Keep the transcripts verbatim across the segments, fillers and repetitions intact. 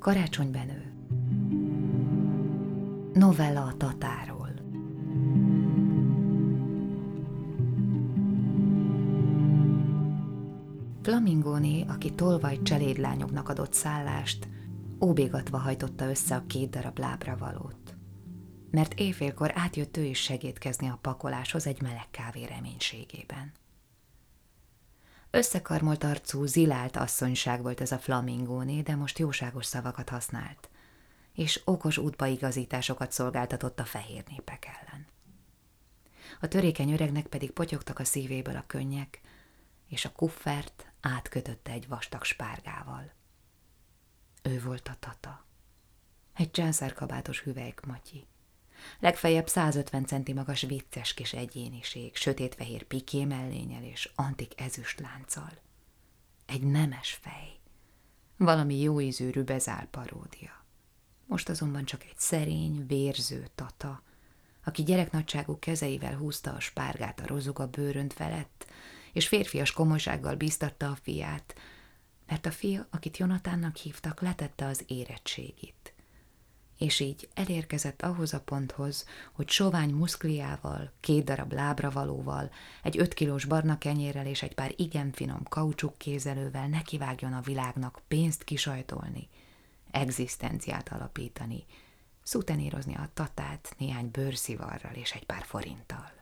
Karácsony Benő. Novella a Tatáról. Flamingóné, aki tolvaj cselédlányoknak adott szállást, óbégatva hajtotta össze a két darab lábra valót. Mert éjfélkor átjött ő is segédkezni a pakoláshoz egy meleg kávé reménységében. Összekarmolt arcú, zilált asszonyság volt ez a Flamingóné, de most jóságos szavakat használt, és okos útbaigazításokat szolgáltatott a fehér népek ellen. A törékeny öregnek pedig potyogtak a szívéből a könnyek, és a kuffert átkötötte egy vastag spárgával. Ő volt a Tata. Egy császárkabátos hüvelykmatyi. Legfeljebb százötven centi magas vicces kis egyéniség, sötétfehér piké mellénnyel és antik ezüst lánccal. Egy nemes fej. Valami jó ízű rübezál paródia. Most azonban csak egy szerény, vérző Tata, aki gyereknagyságú kezeivel húzta a spárgát a rozoga bőrönt felett, és férfias komolysággal bíztatta a fiát, mert a fia, akit Jonatánnak hívtak, letette az érettségit. És így elérkezett ahhoz a ponthoz, hogy sovány muszkliával, két darab lábravalóval, egy öt kilós barna kenyérrel és egy pár igen finom kaucsukkézelővel nekivágjon a világnak pénzt kisajtolni, egzisztenciát alapítani, szutenírozni a Tatát néhány bőrszivarral és egy pár forinttal.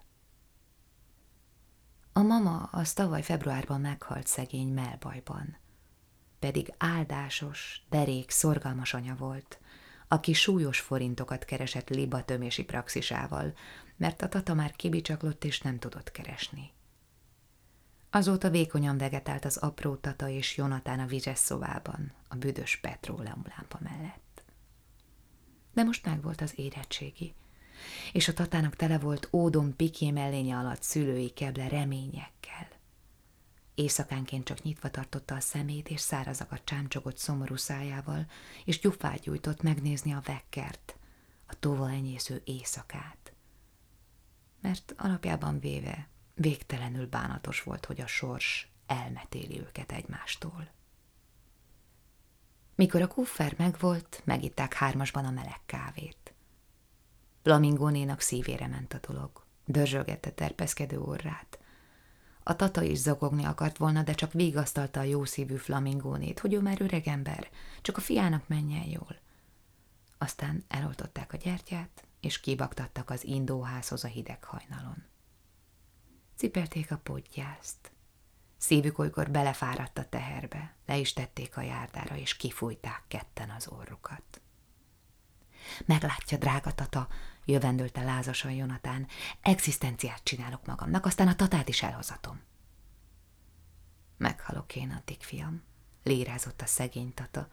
A mama az tavaly februárban meghalt szegény mellbajban, pedig áldásos, derék, szorgalmas anya volt, aki súlyos forintokat keresett libatömési praxisával, mert a Tata már kibicsaklott és nem tudott keresni. Azóta vékonyan vegetált az apró Tata és Jonatán a vizes szobában, a büdös petróleumlámpa mellett. De most megvolt az érettségi, és a Tatának tele volt ódon piké mellénye alatt szülői keble reményekkel. Éjszakánként csak nyitva tartotta a szemét, és szárazakat csámcsogott szomorú szájával, és gyufát gyújtott megnézni a vekkert, a tova enyésző éjszakát. Mert alapjában véve végtelenül bánatos volt, hogy a sors elmetéli őket egymástól. Mikor a kuffer megvolt, megitták hármasban a meleg kávét. Flamingónénak szívére ment a dolog, dörzsölgette terpeszkedő orrát. A Tata is zokogni akart volna, de csak vigasztalta a jószívű Flamingónét, hogy ő már öreg ember, csak a fiának menjen jól. Aztán eloltották a gyertyát, és kibaktattak az indóházhoz a hideg hajnalon. Ciperték a podgyászt. Szívük olykor belefáradt a teherbe, le is tették a járdára, és kifújták ketten az orrukat. Meglátja, drága Tata, jövendőlte lázasan Jonatán, egzisztenciát csinálok magamnak, aztán a Tatát is elhozatom. Meghalok én, addig, fiam, lérázott a szegény Tata,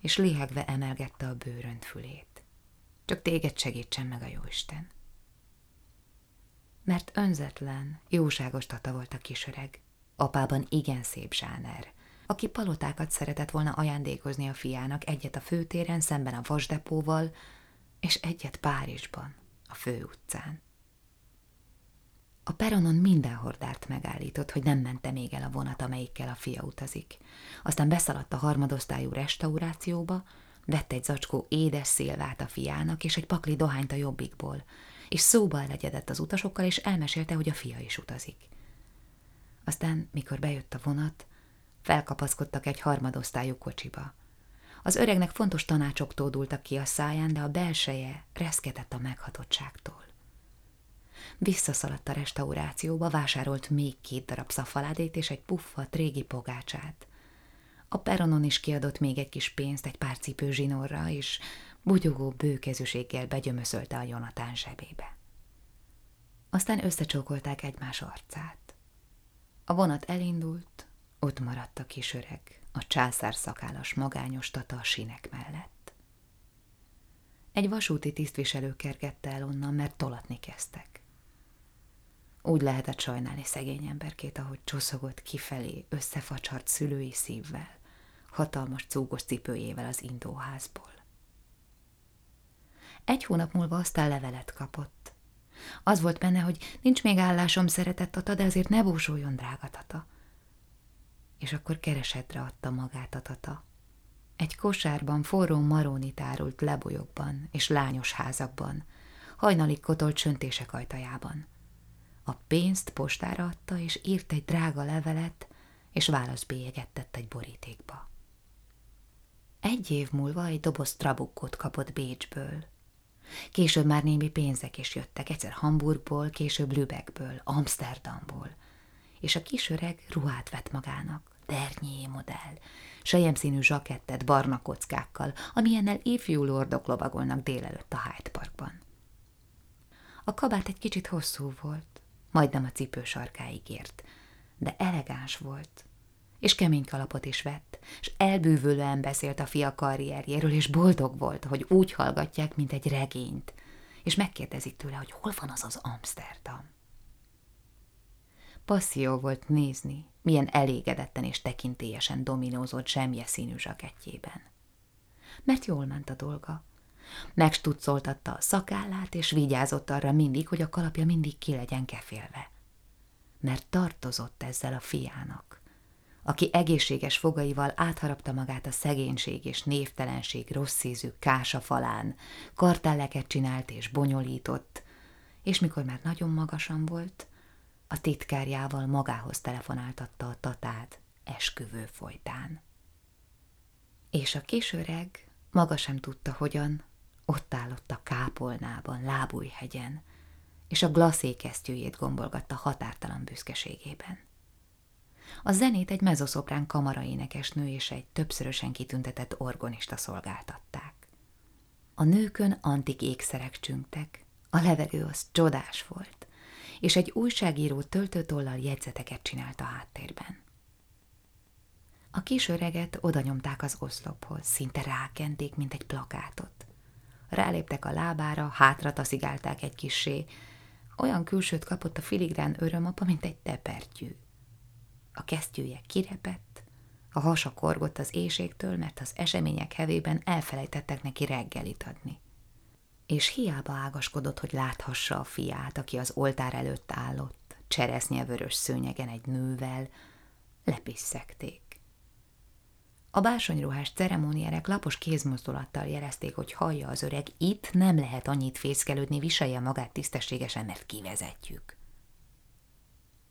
és léhegve emelgette a bőrönt fülét. Csak téged segítsen meg a jóisten. Mert önzetlen, jóságos Tata volt a kisöreg, apában igen szép zsáner, aki palotákat szeretett volna ajándékozni a fiának, egyet a főtéren, szemben a vasdepóval, és egyet Párizsban, a főutcán. A peronon minden hordárt megállított, hogy nem mente még el a vonat, amelyikkel a fia utazik. Aztán beszaladt a harmadosztályú restaurációba, vett egy zacskó édes szilvát a fiának, és egy pakli dohányt a jobbikból, és szóba elegyedett az utasokkal, és elmesélte, hogy a fia is utazik. Aztán, mikor bejött a vonat, felkapaszkodtak egy harmadosztályú kocsiba. Az öregnek fontos tanácsok tódultak ki a száján, de a belseje reszketett a meghatottságtól. Visszaszaladt a restaurációba, vásárolt még két darab szafaládét és egy puffat régi pogácsát. A peronon is kiadott még egy kis pénzt egy pár cipőzsinórra, és bugyogó bőkezűséggel begyömöszölte a Jonatán zsebébe. Aztán összecsókolták egymás arcát. A vonat elindult, ott maradt a kis öreg, a császár szakállas magányos Tata a sínek mellett. Egy vasúti tisztviselő kergette el onnan, mert tolatni kezdtek. Úgy lehetett sajnálni szegény emberkét, ahogy csoszogott kifelé, összefacsart szülői szívvel, hatalmas cúgos cipőjével az indóházból. Egy hónap múlva aztán levelet kapott. Az volt benne, hogy nincs még állásom, szeretett Tata, de azért ne búsuljon, drága Tata. És akkor keresetre adta magát a Tata, Egy kosárban forró maróni tárult lebolyokban és lányos házakban, hajnalig kotolt söntések ajtajában. A pénzt postára adta, és írt egy drága levelet, és válaszbélyeget tett egy borítékba. Egy év múlva egy doboz trabukkot kapott Bécsből. Később már némi pénzek is jöttek, egyszer Hamburgból, később Lübeckből, Amsterdamból, és a kisöreg ruhát vett magának, Bernier modell, selyemszínű zsakettet barna kockákkal, amilyennel ifjú lordok lovagolnak délelőtt a Hyde Parkban. A kabát egy kicsit hosszú volt, majdnem a cipő sarkáig ért, de elegáns volt, és kemény kalapot is vett, és elbűvölően beszélt a fia karrierjéről, és boldog volt, hogy úgy hallgatják, mint egy regényt, és megkérdezik tőle, hogy hol van az az Amsterdam. Passzió volt nézni, milyen elégedetten és tekintélyesen dominózott zsemje színű zsakettjében. Mert jól ment a dolga. Megstuccoltatta a szakállát, és vigyázott arra mindig, hogy a kalapja mindig ki legyen kefélve. Mert tartozott ezzel a fiának, aki egészséges fogaival átharapta magát a szegénység és névtelenség rossz ízű kása falán, kartelleket csinált és bonyolított, és mikor már nagyon magasan volt, a titkárjával magához telefonáltatta a tatát esküvő folytán. És a kisöreg maga sem tudta hogyan, ott állott a kápolnában, Lábújhegyen, és a glacé kesztyűjét gombolgatta határtalan büszkeségében. A zenét egy mezoszoprán kamaraénekesnő és egy többszörösen kitüntetett orgonista szolgáltatták. A nőkön antik ékszerek csüngtek, a levegő az csodás volt, és egy újságíró töltőtollal jegyzeteket csinált a háttérben. A kis öreget odanyomták az oszlophoz, szinte rákenték, mint egy plakátot. Ráléptek a lábára, hátra taszigálták egy kissé. Olyan külsőt kapott a filigrán örömapa, mint egy tepertyű. A kesztyűje kirepett, a hasa korgott az éjségtől, mert az események hevében elfelejtettek neki reggelit adni. És hiába ágaskodott, hogy láthassa a fiát, aki az oltár előtt állott, cseresznyevörös szőnyegen egy nővel, lepisszegték. A bársonyruhás ceremóniárek lapos kézmozdulattal jelezték, hogy hallja az öreg, itt nem lehet annyit fészkelődni, viselje magát tisztességesen, mert kivezetjük.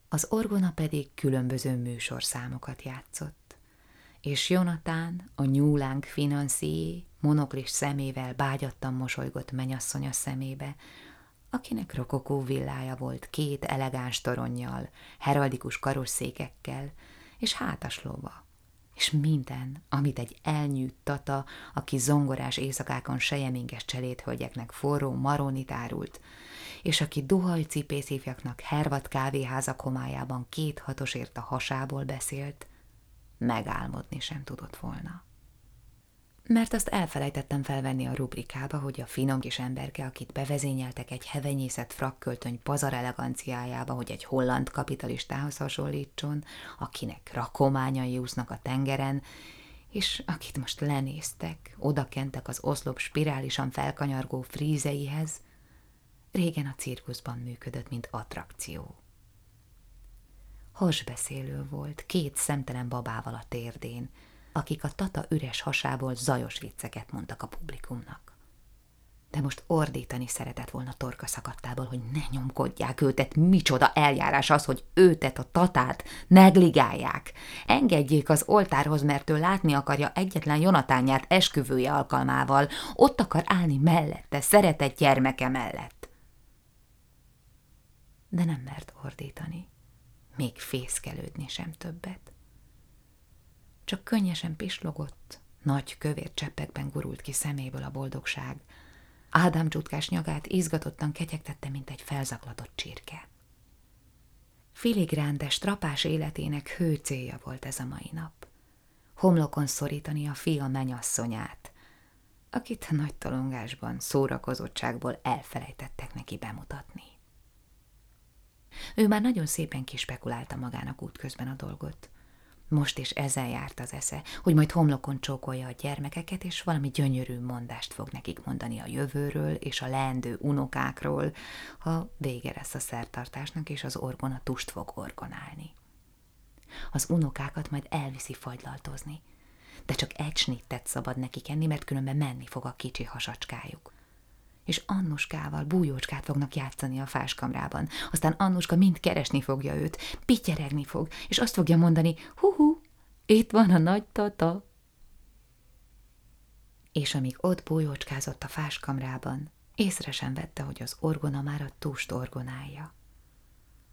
Az orgona pedig különböző műsorszámokat játszott, és Jonatán, a nyúlánk financié, monoklis szemével bágyattan mosolygott menyasszonya szemébe, akinek rokokó villája volt két elegáns toronnyal, heraldikus karosszékekkel és hátas lova, és minden, amit egy elnyűjt tata, aki zongorás éjszakákon sejeminges cselédhölgyeknek forró marónit árult, és aki duhajcipészívjaknak hervat kávéházak homályában két hatosért a hasából beszélt, megálmodni sem tudott volna. Mert azt elfelejtettem felvenni a rubrikába, hogy a finom kis emberke, akit bevezényeltek egy hevenyészet frakköltöny pazar eleganciájába, hogy egy holland kapitalistához hasonlítson, akinek rakományai úsznak a tengeren, és akit most lenéztek, odakentek az oszlop spirálisan felkanyargó frízeihez, régen a cirkuszban működött, mint attrakció. Hasbeszélő volt, két szemtelen babával a térdén, akik a tata üres hasából zajos vicceket mondtak a publikumnak. De most ordítani szeretett volna torka szakadtából, hogy ne nyomkodják őtet, micsoda eljárás az, hogy őtet, a tatát negligálják. Engedjék az oltárhoz, mert ő látni akarja egyetlen Jonatánját esküvője alkalmával, ott akar állni mellette, szeretett gyermeke mellett. De nem mert ordítani, még fészkelődni sem többet. Csak könnyesen pislogott, nagy kövér cseppekben gurult ki szeméből a boldogság. Ádám csutkás nyakát izgatottan ketyegtette, mint egy felzaklatott csirke. Filigrán, de strapás életének hő célja volt ez a mai nap. Homlokon szorítani a fia menyasszonyát, akit a nagy tolongásban, szórakozottságból elfelejtettek neki bemutatni. Ő már nagyon szépen kispekulálta magának útközben a dolgot. Most is ezzel járt az esze, hogy majd homlokon csókolja a gyermekeket, és valami gyönyörű mondást fog nekik mondani a jövőről és a leendő unokákról, ha vége lesz a szertartásnak, és az orgona tust fog orgonálni. Az unokákat majd elviszi fagylaltozni, de csak egy snittet szabad nekik enni, mert különben menni fog a kicsi hasacskájuk. És Annuskával bújócskát fognak játszani a fáskamrában, aztán Annuska mind keresni fogja őt, pityeregni fog, és azt fogja mondani, hú-hú, itt van a nagy tata. És amíg ott bújócskázott a fáskamrában, észre sem vette, hogy az orgona már a tust orgonálja.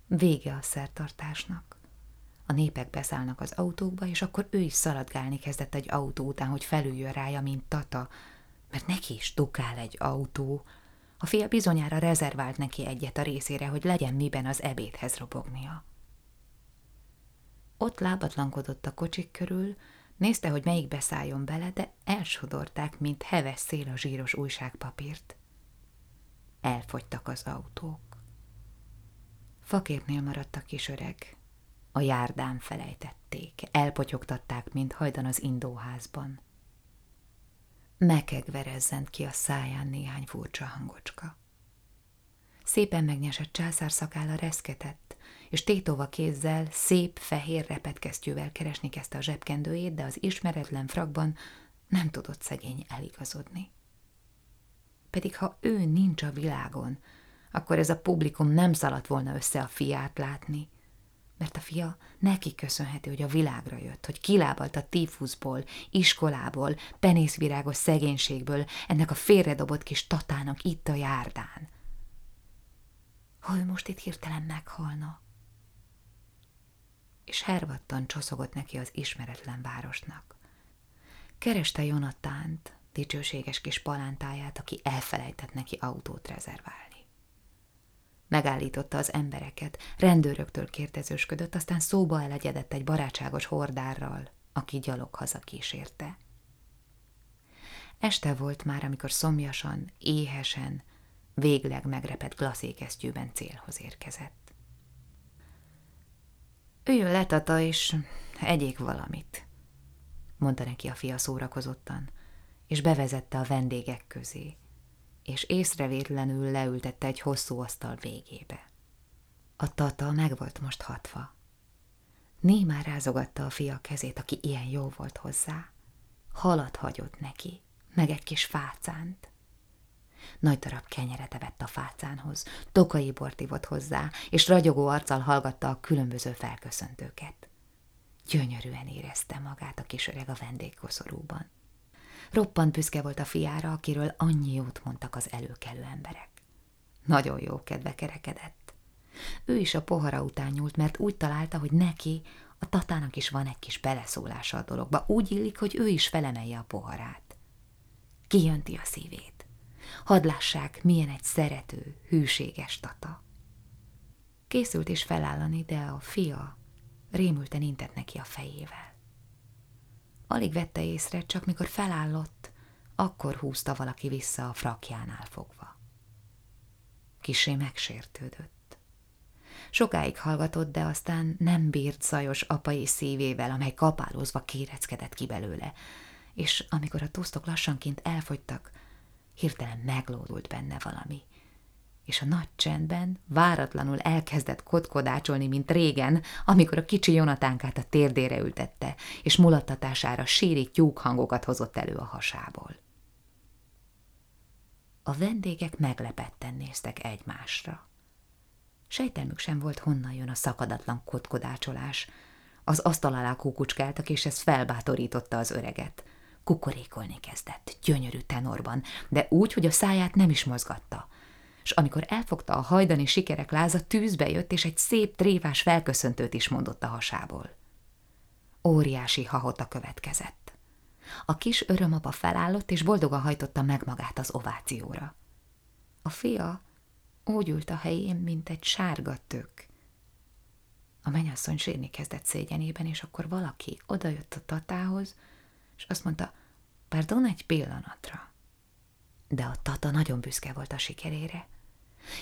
Vége a szertartásnak. A népek beszállnak az autókba, és akkor ő is szaladgálni kezdett egy autó után, hogy felüljön rája, mint tata, mert neki is dukál egy autó. A fia bizonyára rezervált neki egyet a részére, hogy legyen miben az ebédhez robognia. Ott lábatlankodott a kocsik körül, nézte, hogy melyik beszálljon bele, de elsodorták, mint heves szél a zsíros újságpapírt. Elfogytak az autók. Faképnél maradt a kis öreg. A járdán felejtették, elpotyogtatták, mint hajdan az indóházban. Mekegve rezzent ki a száján néhány furcsa hangocska. Szépen megnyesett császár szakálla reszketett, és tétova kézzel, szép, fehér repetkesztyűvel keresni kezdte a zsebkendőjét, de az ismeretlen frakban nem tudott szegény eligazodni. Pedig ha ő nincs a világon, akkor ez a publikum nem szaladt volna össze a fiát látni, mert a fia neki köszönheti, hogy a világra jött, hogy kilábalt a tífuszból, iskolából, penészvirágos szegénységből, ennek a félredobott kis tatának itt a járdán. Ha ő most itt hirtelen meghalna. És hervadtan csoszogott neki az ismeretlen városnak. Kereste Jonatánt, dicsőséges kis palántáját, aki elfelejtett neki autót rezerválni. Megállította az embereket, rendőröktől kérdezősködött, aztán szóba elegyedett egy barátságos hordárral, aki gyalog haza kísérte. Este volt már, amikor szomjasan, éhesen, végleg megrepett glaszékesztyűben célhoz érkezett. Üljön le, tata, és egyék valamit, mondta neki a fia szórakozottan, és bevezette a vendégek közé, és észrevétlenül leültette egy hosszú asztal végébe. A tata meg volt most hatva. Némán rázogatta a fia kezét, aki ilyen jó volt hozzá. Halat hagyott neki, meg egy kis fácánt. Nagy darab kenyeret evett a fácánhoz, tokai bort ivott hozzá, és ragyogó arccal hallgatta a különböző felköszöntőket. Gyönyörűen érezte magát a kis öreg a vendégkoszorúban. Roppant büszke volt a fiára, akiről annyi jót mondtak az előkelő emberek. Nagyon jó kedve kerekedett. Ő is a pohara után nyúlt, mert úgy találta, hogy neki, a tatának is van egy kis beleszólása a dologba. Úgy illik, hogy ő is felemelje a poharát. Kijönti a szívét. Hadd lássák, milyen egy szerető, hűséges tata. Készült is felállani, de a fia rémülten intett neki a fejével. Alig vette észre, csak mikor felállott, akkor húzta valaki vissza a frakjánál fogva. Kissé megsértődött. Sokáig hallgatott, de aztán nem bírt zajos apai szívével, amely kapálózva kéreckedett ki belőle, és amikor a tosztok lassanként elfogytak, hirtelen meglódult benne valami, és a nagy csendben váratlanul elkezdett kotkodácsolni, mint régen, amikor a kicsi Jonatánkát a térdére ültette, és mulattatására síri tyúkhangokat hozott elő a hasából. A vendégek meglepetten néztek egymásra. Sejtelmük sem volt, honnan jön a szakadatlan kotkodácsolás. Az asztal alá kukucskáltak, és ez felbátorította az öreget. Kukorékolni kezdett, gyönyörű tenorban, de úgy, hogy a száját nem is mozgatta. És amikor elfogta a hajdani sikerek láza, tűzbe jött, és egy szép tréfás felköszöntőt is mondott a hasából. Óriási hahota következett. A kis örömapa felállott, és boldogan hajtotta meg magát az ovációra. A fia úgy ült a helyén, mint egy sárga tök. A mennyasszony sírni kezdett szégyenében, és akkor valaki odajött a tatához, és azt mondta, pardon egy pillanatra. De a tata nagyon büszke volt a sikerére,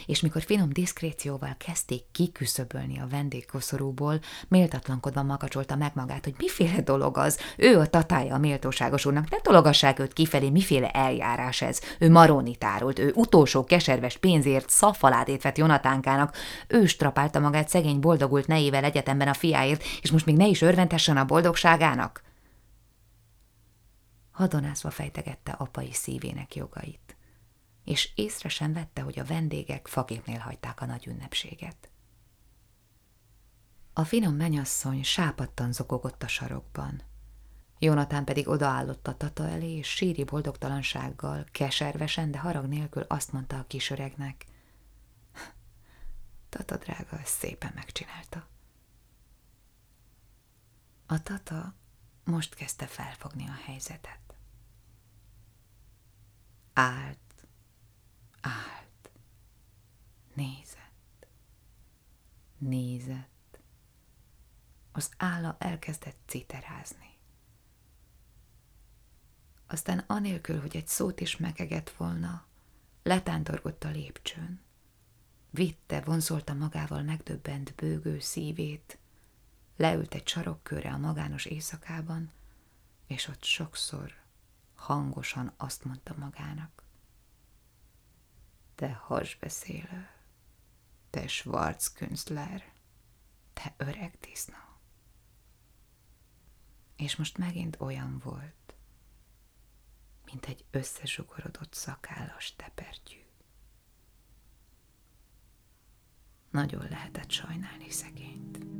és mikor finom diszkrécióval kezdték kiküszöbölni a vendégkoszorúból, méltatlankodva makacsolta meg magát, hogy miféle dolog az, ő a tatája a méltóságos úrnak, ne tologassák őt kifelé, miféle eljárás ez, ő maróni tárult, ő utolsó keserves pénzért szafaládét vett Jonatánkának, ő strapálta magát szegény boldogult nejével egyetemben a fiáért, és most még ne is örventessen a boldogságának. hadonászva fejtegette apai szívének jogait, és észre sem vette, hogy a vendégek faképnél hagyták a nagy ünnepséget. A finom menyasszony sápadtan zokogott a sarokban, Jónatán pedig odaállott a tata elé, és síri boldogtalansággal, keservesen, de harag nélkül azt mondta a kisöregnek: Tata drága, ezt szépen megcsinálta. A tata most kezdte felfogni a helyzetet. Állt, állt, nézett, nézett, az álla elkezdett citerázni. Aztán anélkül, hogy egy szót is megegett volna, letántorgott a lépcsőn. Vitte, vonzolta magával megdöbbent bőgő szívét, leült egy sarokkőre a magános éjszakában, és ott sokszor, hangosan azt mondta magának: Te hasbeszélő, te Schwarzkünstler, te öreg disznó. És most megint olyan volt, mint egy összezsugorodott szakállas tepertyű. Nagyon lehetett sajnálni szegényt.